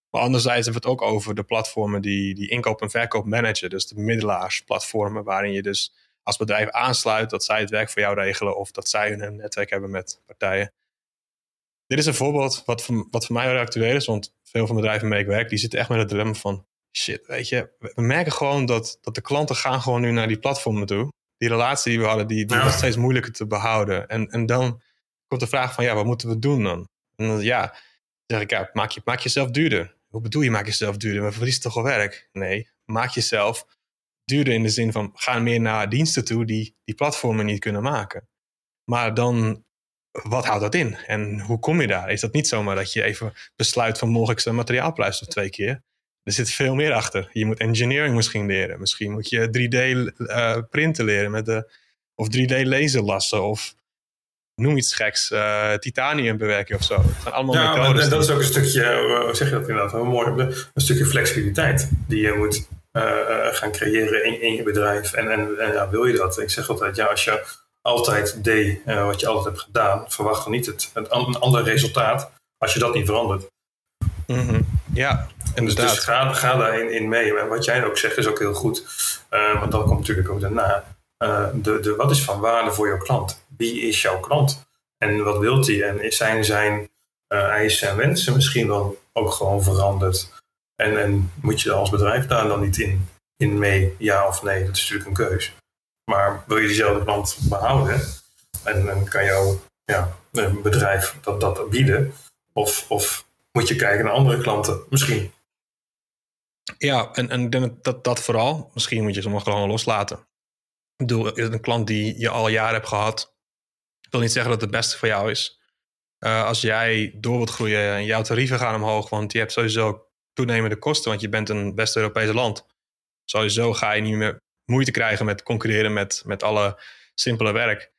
Maar anderzijds hebben we het ook over de platformen die inkoop en verkoop managen. Dus de middelaarsplatformen waarin je dus als bedrijf aansluit dat zij het werk voor jou regelen of dat zij een netwerk hebben met partijen. Dit is een voorbeeld wat voor mij heel actueel is, want veel van bedrijven waarmee ik werk, die zitten echt met het dilemma van shit, weet je, we merken gewoon dat de klanten gaan gewoon nu naar die platformen toe. Die relatie die we hadden, die was steeds moeilijker te behouden. En dan komt de vraag van wat moeten we doen dan? En dan zeg ik, maak jezelf duurder. Hoe bedoel je maak jezelf duurder? We verliezen toch al werk? Nee, maak jezelf duurder in de zin van ga meer naar diensten toe die platformen niet kunnen maken. Maar dan, wat houdt dat in? En hoe kom je daar? Is dat niet zomaar dat je even besluit van morgen ik zijn materiaalprijs of 2 keer? Er zit veel meer achter. Je moet engineering misschien leren. Misschien moet je 3D printen leren of 3D laser lassen of noem iets geks, titanium bewerken of zo. Het zijn allemaal methodes. En dat is ook een stukje, hoe zeg je dat inderdaad? Mooi, een stukje flexibiliteit die je moet gaan creëren in je bedrijf. En wil je dat? Ik zeg altijd, als je altijd deed wat je altijd hebt gedaan, verwacht dan niet een ander resultaat als je dat niet verandert. Mm-hmm. Ja, inderdaad. Dus ga daarin mee. En wat jij ook zegt is ook heel goed. Want dat komt natuurlijk ook daarna. Wat is van waarde voor jouw klant? Wie is jouw klant? En wat wilt hij? En zijn eisen en wensen misschien wel ook gewoon veranderd? En moet je als bedrijf daar dan niet in mee? Ja of nee? Dat is natuurlijk een keus. Maar wil je diezelfde klant behouden en kan jouw bedrijf dat bieden? Of moet je kijken naar andere klanten? Misschien. Ja, en dat vooral. Misschien moet je ze nog gewoon loslaten. Ik bedoel, een klant die je al jaren hebt gehad, wil niet zeggen dat het beste voor jou is. Als jij door wilt groeien en jouw tarieven gaan omhoog, want je hebt sowieso toenemende kosten, want je bent een West-Europees land. Sowieso ga je niet meer moeite krijgen met concurreren met alle simpele werk.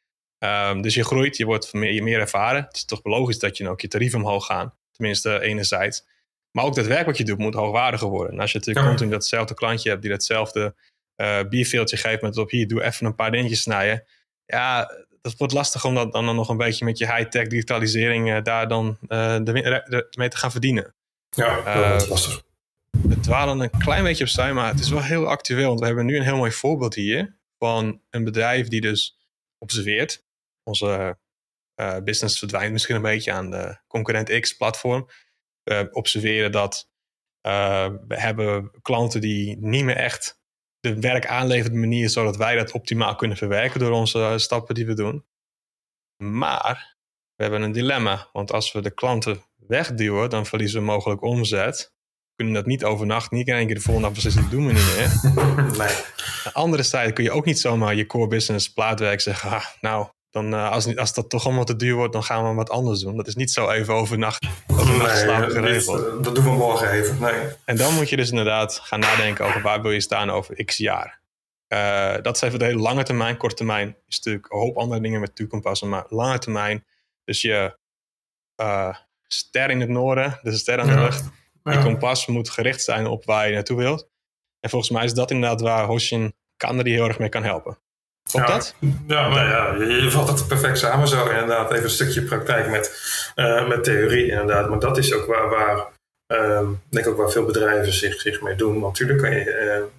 Dus je groeit, je wordt meer ervaren. Het is toch logisch dat je ook je tarieven omhoog gaan. Tenminste, enerzijds. Maar ook dat werk wat je doet moet hoogwaardiger worden. En als je natuurlijk continu datzelfde klantje hebt die datzelfde bierveeltje geeft met op hier, doe even een paar dingetjes snijden. Ja, dat wordt lastig om dat dan nog een beetje met je high-tech digitalisering daar dan mee te gaan verdienen. Ja, dat is lastig. We dwalen een klein beetje op zijn, maar het is wel heel actueel. Want we hebben nu een heel mooi voorbeeld hier van een bedrijf die dus observeert. Onze business verdwijnt misschien een beetje aan de concurrent X-platform. We observeren dat we hebben klanten die niet meer echt de werk aanleveren op een manier zodat wij dat optimaal kunnen verwerken door onze stappen die we doen. Maar we hebben een dilemma, want als we de klanten wegduwen, dan verliezen we mogelijk omzet. We kunnen dat niet overnacht, niet in één keer de volgende afbeslissing, dat doen we niet meer. Nee. Aan de andere zijde kun je ook niet zomaar je core business plaatwerk zeggen, als dat toch allemaal te duur wordt, dan gaan we wat anders doen. Dat is niet zo even overnacht slapen geregeld. Dat doen we morgen even, nee. En dan moet je dus inderdaad gaan nadenken over waar wil je staan over x jaar. Dat is even de hele lange termijn. Korte termijn is natuurlijk een hoop andere dingen met toekomst passen, maar lange termijn, dus je ster in het noorden, dus een ster aan de lucht. Die kompas moet gericht zijn op waar je naartoe wilt. En volgens mij is dat inderdaad waar Hoshin Kanri heel erg mee kan helpen. Klopt dat? Ja, maar je vat het perfect samen zo. Inderdaad, even een stukje praktijk met theorie inderdaad. Maar dat is ook waar veel bedrijven zich mee doen. Want natuurlijk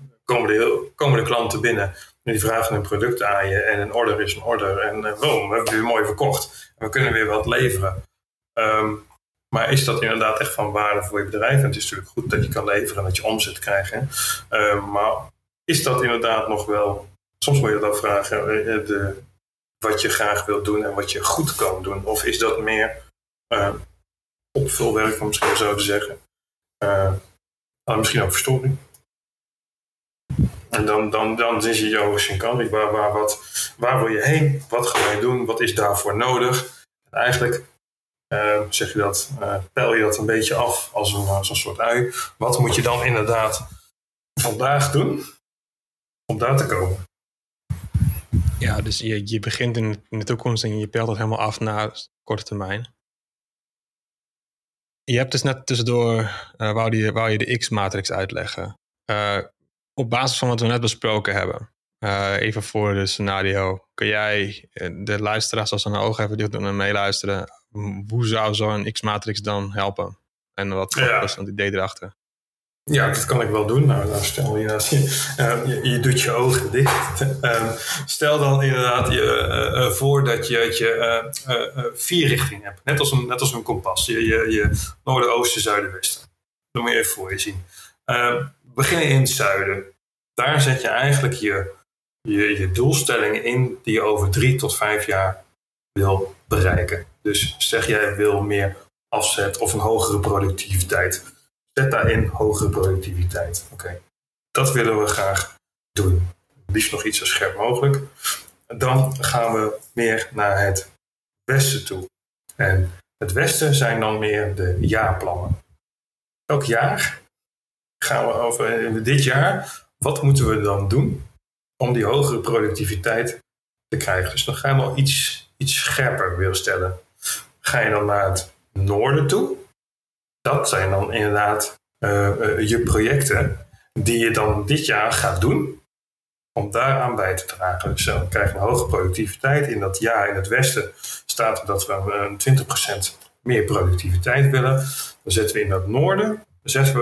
komen de klanten binnen en die vragen een product aan je. En een order is een order. En we hebben het weer mooi verkocht. En we kunnen weer wat leveren. Maar is dat inderdaad echt van waarde voor je bedrijf? En het is natuurlijk goed dat je kan leveren en dat je omzet krijgt. Hè? Maar is dat inderdaad nog wel... Soms moet je dat vragen, wat je graag wilt doen en wat je goed kan doen. Of is dat meer opvulwerk, om misschien zo te zeggen. Misschien ook verstoring. En dan is je jouw Hoshin Kanri. Waar wil je heen? Wat ga je doen? Wat is daarvoor nodig? En eigenlijk peil je dat een beetje af als een soort ui. Wat moet je dan inderdaad vandaag doen om daar te komen? Ja, dus je begint in de toekomst en je peilt dat helemaal af naar korte termijn. Je hebt dus net tussendoor, wou je de X-matrix uitleggen. Op basis van wat we net besproken hebben. Even voor de scenario. Kun jij de luisteraars als ze een oog even dicht doen en meeluisteren. Hoe zou zo'n X-matrix dan helpen? En wat was dan het idee erachter? Ja, dat kan ik wel doen. Nou, stel je doet je ogen dicht. Stel dan inderdaad voor dat je vier richtingen hebt. Net als een kompas. Je noorden, oosten, zuiden, westen. Dat moet je even voor je zien. Beginnen in het zuiden. Daar zet je eigenlijk je doelstellingen in die je over 3 tot 5 jaar wil bereiken. Dus zeg jij wil meer afzet of een hogere productiviteit. Zet daarin hogere productiviteit. Oké. Dat willen we graag doen. Liefst nog iets zo scherp mogelijk. Dan gaan we meer naar het westen toe. En het westen zijn dan meer de jaarplannen. Elk jaar gaan we over dit jaar. Wat moeten we dan doen om die hogere productiviteit te krijgen? Dus dan ga je wel iets scherper willen stellen. Ga je dan naar het noorden toe? Dat zijn dan inderdaad je projecten die je dan dit jaar gaat doen om daaraan bij te dragen. Dus dan krijg je een hoge productiviteit. In dat jaar in het westen staat dat we 20% meer productiviteit willen. Dan zetten we in dat noorden,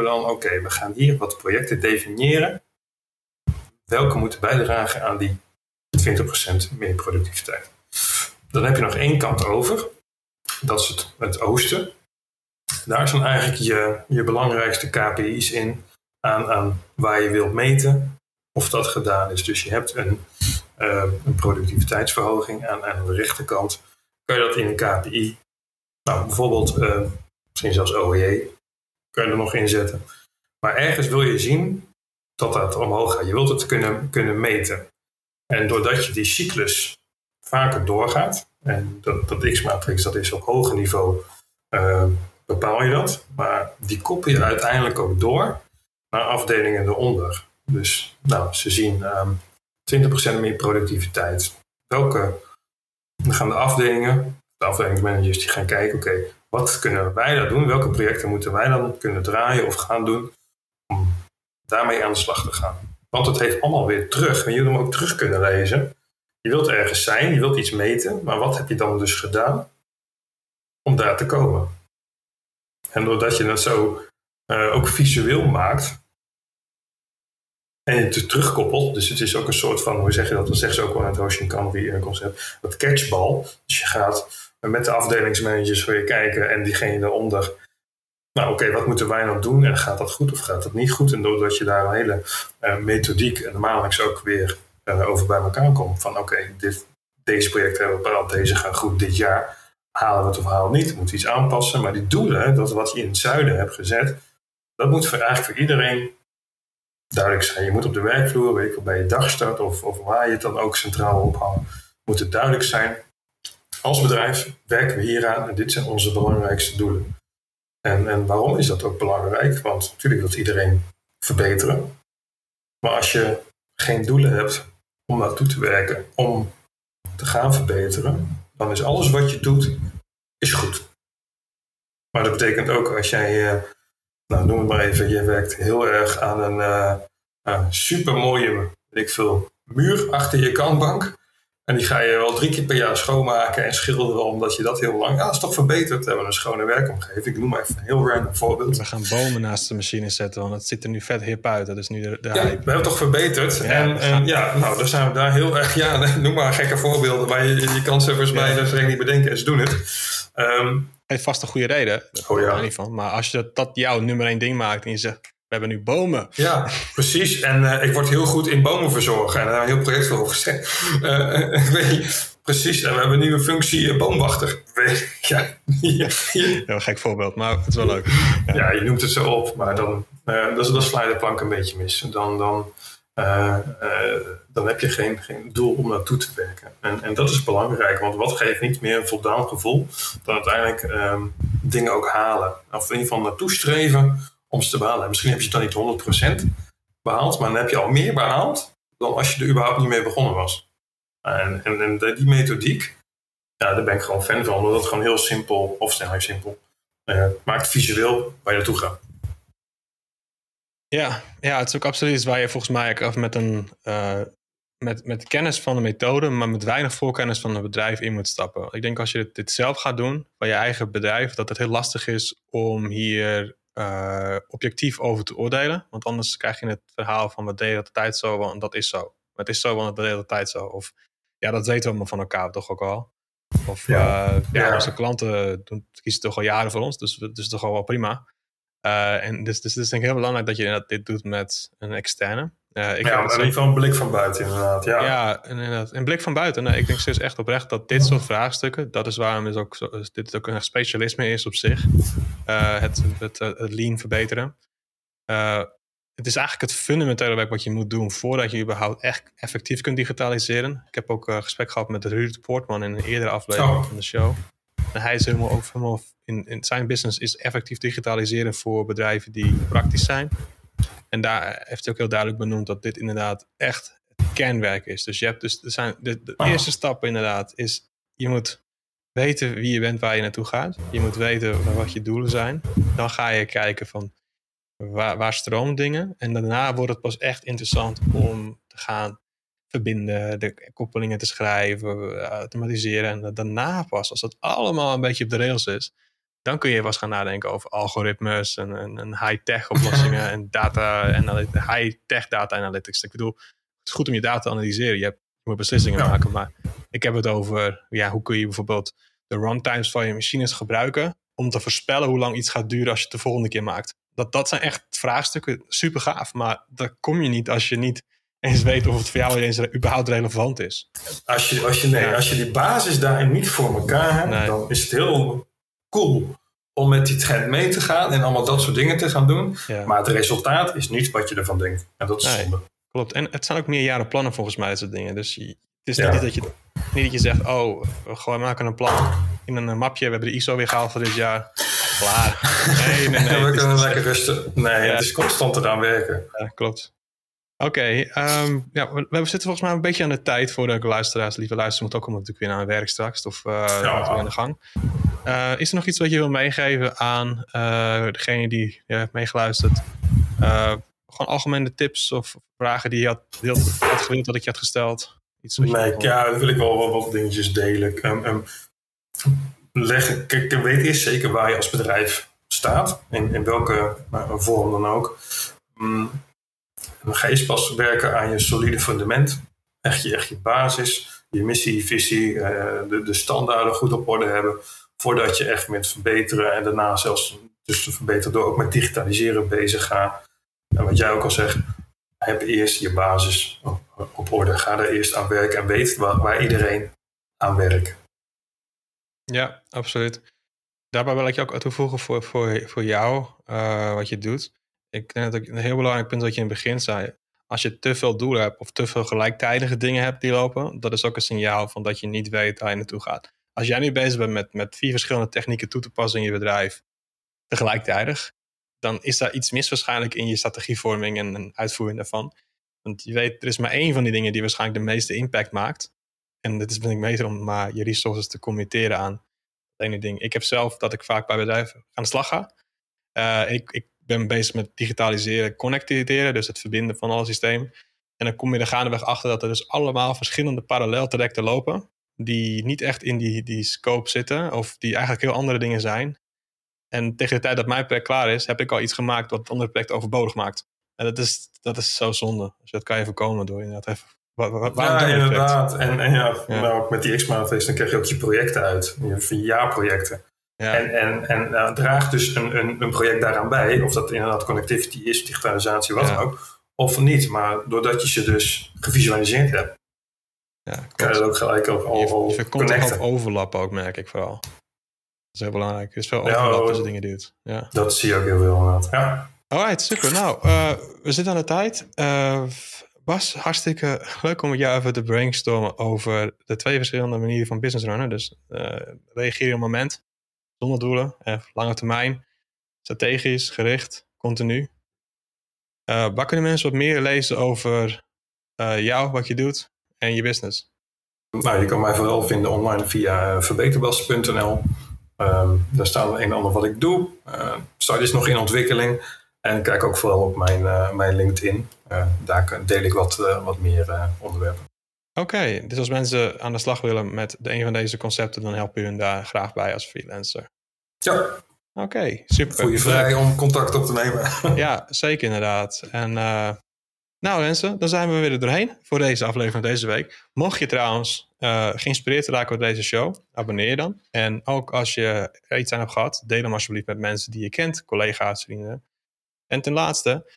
oké, we gaan hier wat projecten definiëren. Welke moeten bijdragen aan die 20% meer productiviteit. Dan heb je nog één kant over. Dat is het oosten. Daar zijn eigenlijk je belangrijkste KPI's in aan waar je wilt meten of dat gedaan is. Dus je hebt een productiviteitsverhoging aan de rechterkant. Kan je dat in een KPI, bijvoorbeeld misschien zelfs OEE, kan je er nog in zetten. Maar ergens wil je zien dat omhoog gaat. Je wilt het kunnen meten. En doordat je die cyclus vaker doorgaat, en dat X-matrix dat is op hoger niveau... bepaal je dat, maar die koppel je uiteindelijk ook door naar afdelingen eronder. Dus ze zien 20% meer productiviteit. Dan gaan de afdelingsmanagers die gaan kijken, oké, wat kunnen wij daar doen? Welke projecten moeten wij dan kunnen draaien of gaan doen om daarmee aan de slag te gaan? Want het heeft allemaal weer terug. En je wil hem ook terug kunnen lezen. Je wilt ergens zijn, je wilt iets meten, maar wat heb je dan dus gedaan om daar te komen? En doordat je dat zo ook visueel maakt en het terugkoppelt, dus het is ook een soort van, hoe zeg je dat? Dat zeggen ze ook wel in het Hoshin Kanri concept, dat catchbal. Dus je gaat met de afdelingsmanagers voor je kijken en diegene daaronder. Wat moeten wij nou doen? En gaat dat goed of gaat dat niet goed? En doordat je daar een hele methodiek en maandelijks ook weer over bij elkaar komt. Van deze projecten hebben we bepaald, deze gaan goed dit jaar. Halen we het of halen we het niet, moet iets aanpassen. Maar die doelen, dat wat je in het zuiden hebt gezet, dat moet eigenlijk voor iedereen duidelijk zijn. Je moet op de werkvloer, weet je, bij je dagstart of waar je het dan ook centraal ophangt, moet het duidelijk zijn. Als bedrijf werken we hieraan en dit zijn onze belangrijkste doelen. En waarom is dat ook belangrijk? Want natuurlijk wil iedereen verbeteren. Maar als je geen doelen hebt om naartoe te werken, om te gaan verbeteren, dan is alles wat je doet, is goed. Maar dat betekent ook als jij nou noem het maar even, je werkt heel erg aan een supermooie, weet ik veel, muur achter je kantbank. En die ga je wel 3 keer per jaar schoonmaken en schilderen, omdat je dat heel belangrijk... Ja, dat is toch verbeterd. We hebben een schone werkomgeving. Ik noem maar even een heel random voorbeeld. We gaan bomen naast de machine zetten, want het ziet er nu vet hip uit. Dat is nu de hype. We hebben het toch verbeterd. Ja, nou, dan zijn we daar heel erg... Ja, noem maar gekke voorbeelden, maar je kan ze volgens mij dus niet bedenken. En ze doen het. Heeft vast een goede reden. Oh ja. Niet van. Maar als je dat jouw nummer 1 ding maakt en je zegt... We hebben nu bomen. Ja, precies. En ik word heel goed in bomen verzorgen. En daar hebben we een heel project voor opgezet. Precies. En we hebben nu een functie boomwachter. Een gek voorbeeld, maar het is wel leuk. Ja, je noemt het zo op. Maar dan sla je de plank een beetje mis. Dan heb je geen doel om naartoe te werken. En dat is belangrijk. Want wat geeft niet meer een voldaan gevoel... dan uiteindelijk dingen ook halen. Of in ieder geval naartoe streven... om ze te behalen. Misschien heb je het dan niet 100% behaald, maar dan heb je al meer behaald dan als je er überhaupt niet mee begonnen was. En die methodiek, daar ben ik gewoon fan van, omdat het gewoon heel simpel, of snel heel simpel, maakt visueel waar je naartoe gaat. Ja, het is ook absoluut waar je volgens mij ook met kennis van de methode, maar met weinig voorkennis van het bedrijf in moet stappen. Ik denk als je dit zelf gaat doen, van je eigen bedrijf, dat het heel lastig is om hier objectief over te oordelen. Want anders krijg je het verhaal van... we deden de tijd zo, want dat is zo. Maar het is zo, want we deden de tijd zo. Of ja, dat weten we allemaal van elkaar toch ook al. Of onze klanten kiezen toch al jaren voor ons. Dus dat is toch al wel prima. Dus het is denk ik heel belangrijk... dat je dit doet met een externe. Een blik van buiten inderdaad. Een blik van buiten. Nou, ik denk steeds echt oprecht dat dit soort vraagstukken... dat is waarom dit ook een specialisme is op zich... Het lean verbeteren. Het is eigenlijk het fundamentele werk wat je moet doen... voordat je überhaupt echt effectief kunt digitaliseren. Ik heb ook een gesprek gehad met Ruud Poortman... in een eerdere aflevering van de show. En hij is helemaal in zijn business is effectief digitaliseren... voor bedrijven die praktisch zijn. En daar heeft hij ook heel duidelijk benoemd... dat dit inderdaad echt het kernwerk is. Dus, de eerste stap inderdaad is... je moet... weten wie je bent, waar je naartoe gaat. Je moet weten wat je doelen zijn. Dan ga je kijken van waar stroomt dingen. En daarna wordt het pas echt interessant om te gaan verbinden. De koppelingen te schrijven, automatiseren. En daarna pas, als dat allemaal een beetje op de rails is. Dan kun je pas gaan nadenken over algoritmes en high-tech oplossingen. En high-tech data analytics. Ik bedoel, het is goed om je data te analyseren. Je moet beslissingen maken, maar... Ik heb het over hoe kun je bijvoorbeeld de runtimes van je machines gebruiken... om te voorspellen hoe lang iets gaat duren als je het de volgende keer maakt. Dat zijn echt vraagstukken, super gaaf. Maar daar kom je niet als je niet eens weet of het voor jou eens überhaupt relevant is. Als je die basis daarin niet voor elkaar hebt... Nee. Dan is het heel cool om met die trend mee te gaan... en allemaal dat soort dingen te gaan doen. Ja. Maar het resultaat is niet wat je ervan denkt. En dat is zonde. Klopt, en het zijn ook meerjaren plannen volgens mij, dat soort dingen. Dus het is niet dat je zegt, we maken een plan in een mapje. We hebben de ISO weer gehaald voor dit jaar. Klaar. Nee, we kunnen lekker rusten. Nee, het is constant eraan werken. Ja, klopt. Oké, we zitten volgens mij een beetje aan de tijd voor de luisteraars. Lieve luisteraars, moet ook natuurlijk weer naar hun werk straks. Of aan de gang. Is er nog iets wat je wil meegeven aan degene die heeft meegeluisterd? Gewoon algemene tips of vragen die je had gewild dat ik je had gesteld? Dan wil ik wel wat dingetjes delen. Weet eerst zeker waar je als bedrijf staat. In welke vorm dan ook. Dan ga je pas werken aan je solide fundament. Echt je basis. Je missie, visie, de standaarden goed op orde hebben. Voordat je echt met verbeteren en daarna zelfs dus te verbeteren door ook met digitaliseren bezig gaat. En wat jij ook al zegt. Heb eerst je basis op orde. Ga daar eerst aan werken en weet waar iedereen aan werkt. Ja, absoluut. Daarbij wil ik je ook toevoegen voor jou, wat je doet. Ik denk dat een heel belangrijk punt wat je in het begin zei. Als je te veel doelen hebt of te veel gelijktijdige dingen hebt die lopen, dat is ook een signaal van dat je niet weet waar je naartoe gaat. Als jij nu bezig bent met 4 verschillende technieken toe te passen in je bedrijf tegelijkertijd, dan is daar iets mis waarschijnlijk in je strategievorming en uitvoering daarvan. Want je weet, er is maar 1 van die dingen die waarschijnlijk de meeste impact maakt. En dat is ben ik beter om maar je resources te committeren aan. Dat ene ding. Ik heb zelf dat ik vaak bij bedrijven aan de slag ga. Ik ben bezig met digitaliseren, connectiviteren, dus het verbinden van alle systemen. En dan kom je er gaandeweg achter dat er dus allemaal verschillende paralleltrajecten lopen, die niet echt in die scope zitten, of die eigenlijk heel andere dingen zijn. En tegen de tijd dat mijn project klaar is, heb ik al iets gemaakt wat het andere project overbodig maakt. En dat is zo zonde. Dus dat kan je voorkomen door inderdaad even... Ja, inderdaad. En ja. Nou, ook met die X-maatregelen dan krijg je ook je projecten uit. Je jaarprojecten. Ja. En draagt dus een project daaraan bij, of dat inderdaad connectivity is, digitalisatie, wat dan ook, of niet. Maar doordat je ze dus gevisualiseerd hebt, kan je dat ook gelijk al je connecten. Overlappen ook, merk ik vooral. Dat is heel belangrijk. Er is veel overlap tussen dingen duurt. Ja. Dat zie je ook heel veel inderdaad. Ja. Alright, super. Nou, we zitten aan de tijd. Bas, hartstikke leuk om met jou even te brainstormen over de twee verschillende manieren van business runnen. Dus reageer op moment, zonder doelen, lange termijn, strategisch, gericht, continu. Waar kunnen mensen wat meer lezen over jou, wat je doet en je business? Nou, je kan mij vooral vinden online via verbeterbas.nl. Daar staat een en ander wat ik doe. Start is nog in ontwikkeling. En kijk ook vooral op mijn LinkedIn. Daar deel ik wat meer onderwerpen. Oké, dus als mensen aan de slag willen met een van deze concepten, dan helpen jullie daar graag bij als freelancer. Ja. Oké, super. Voel je vrij om contact op te nemen. Ja, zeker inderdaad. En nou mensen, dan zijn we weer er doorheen voor deze aflevering van deze week. Mocht je trouwens geïnspireerd raken door deze show, abonneer je dan. En ook als je er iets aan hebt gehad, deel hem alsjeblieft met mensen die je kent, collega's, vrienden. En ten laatste,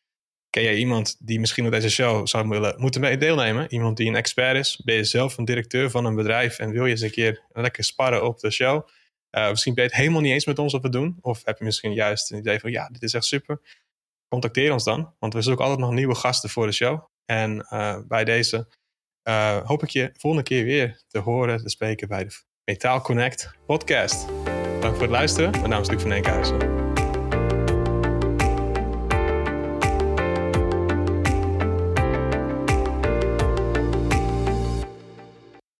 ken jij iemand die misschien op deze show zou moeten mee deelnemen? Iemand die een expert is? Ben je zelf een directeur van een bedrijf en wil je eens een keer lekker sparren op de show? Misschien ben je het helemaal niet eens met ons wat we doen. Of heb je misschien juist een idee van ja, dit is echt super. Contacteer ons dan, want we zoeken altijd nog nieuwe gasten voor de show. En bij deze hoop ik je volgende keer weer te horen, te spreken bij de Metaal Connect podcast. Dank voor het luisteren. Mijn naam is Luc van Enkhuizen.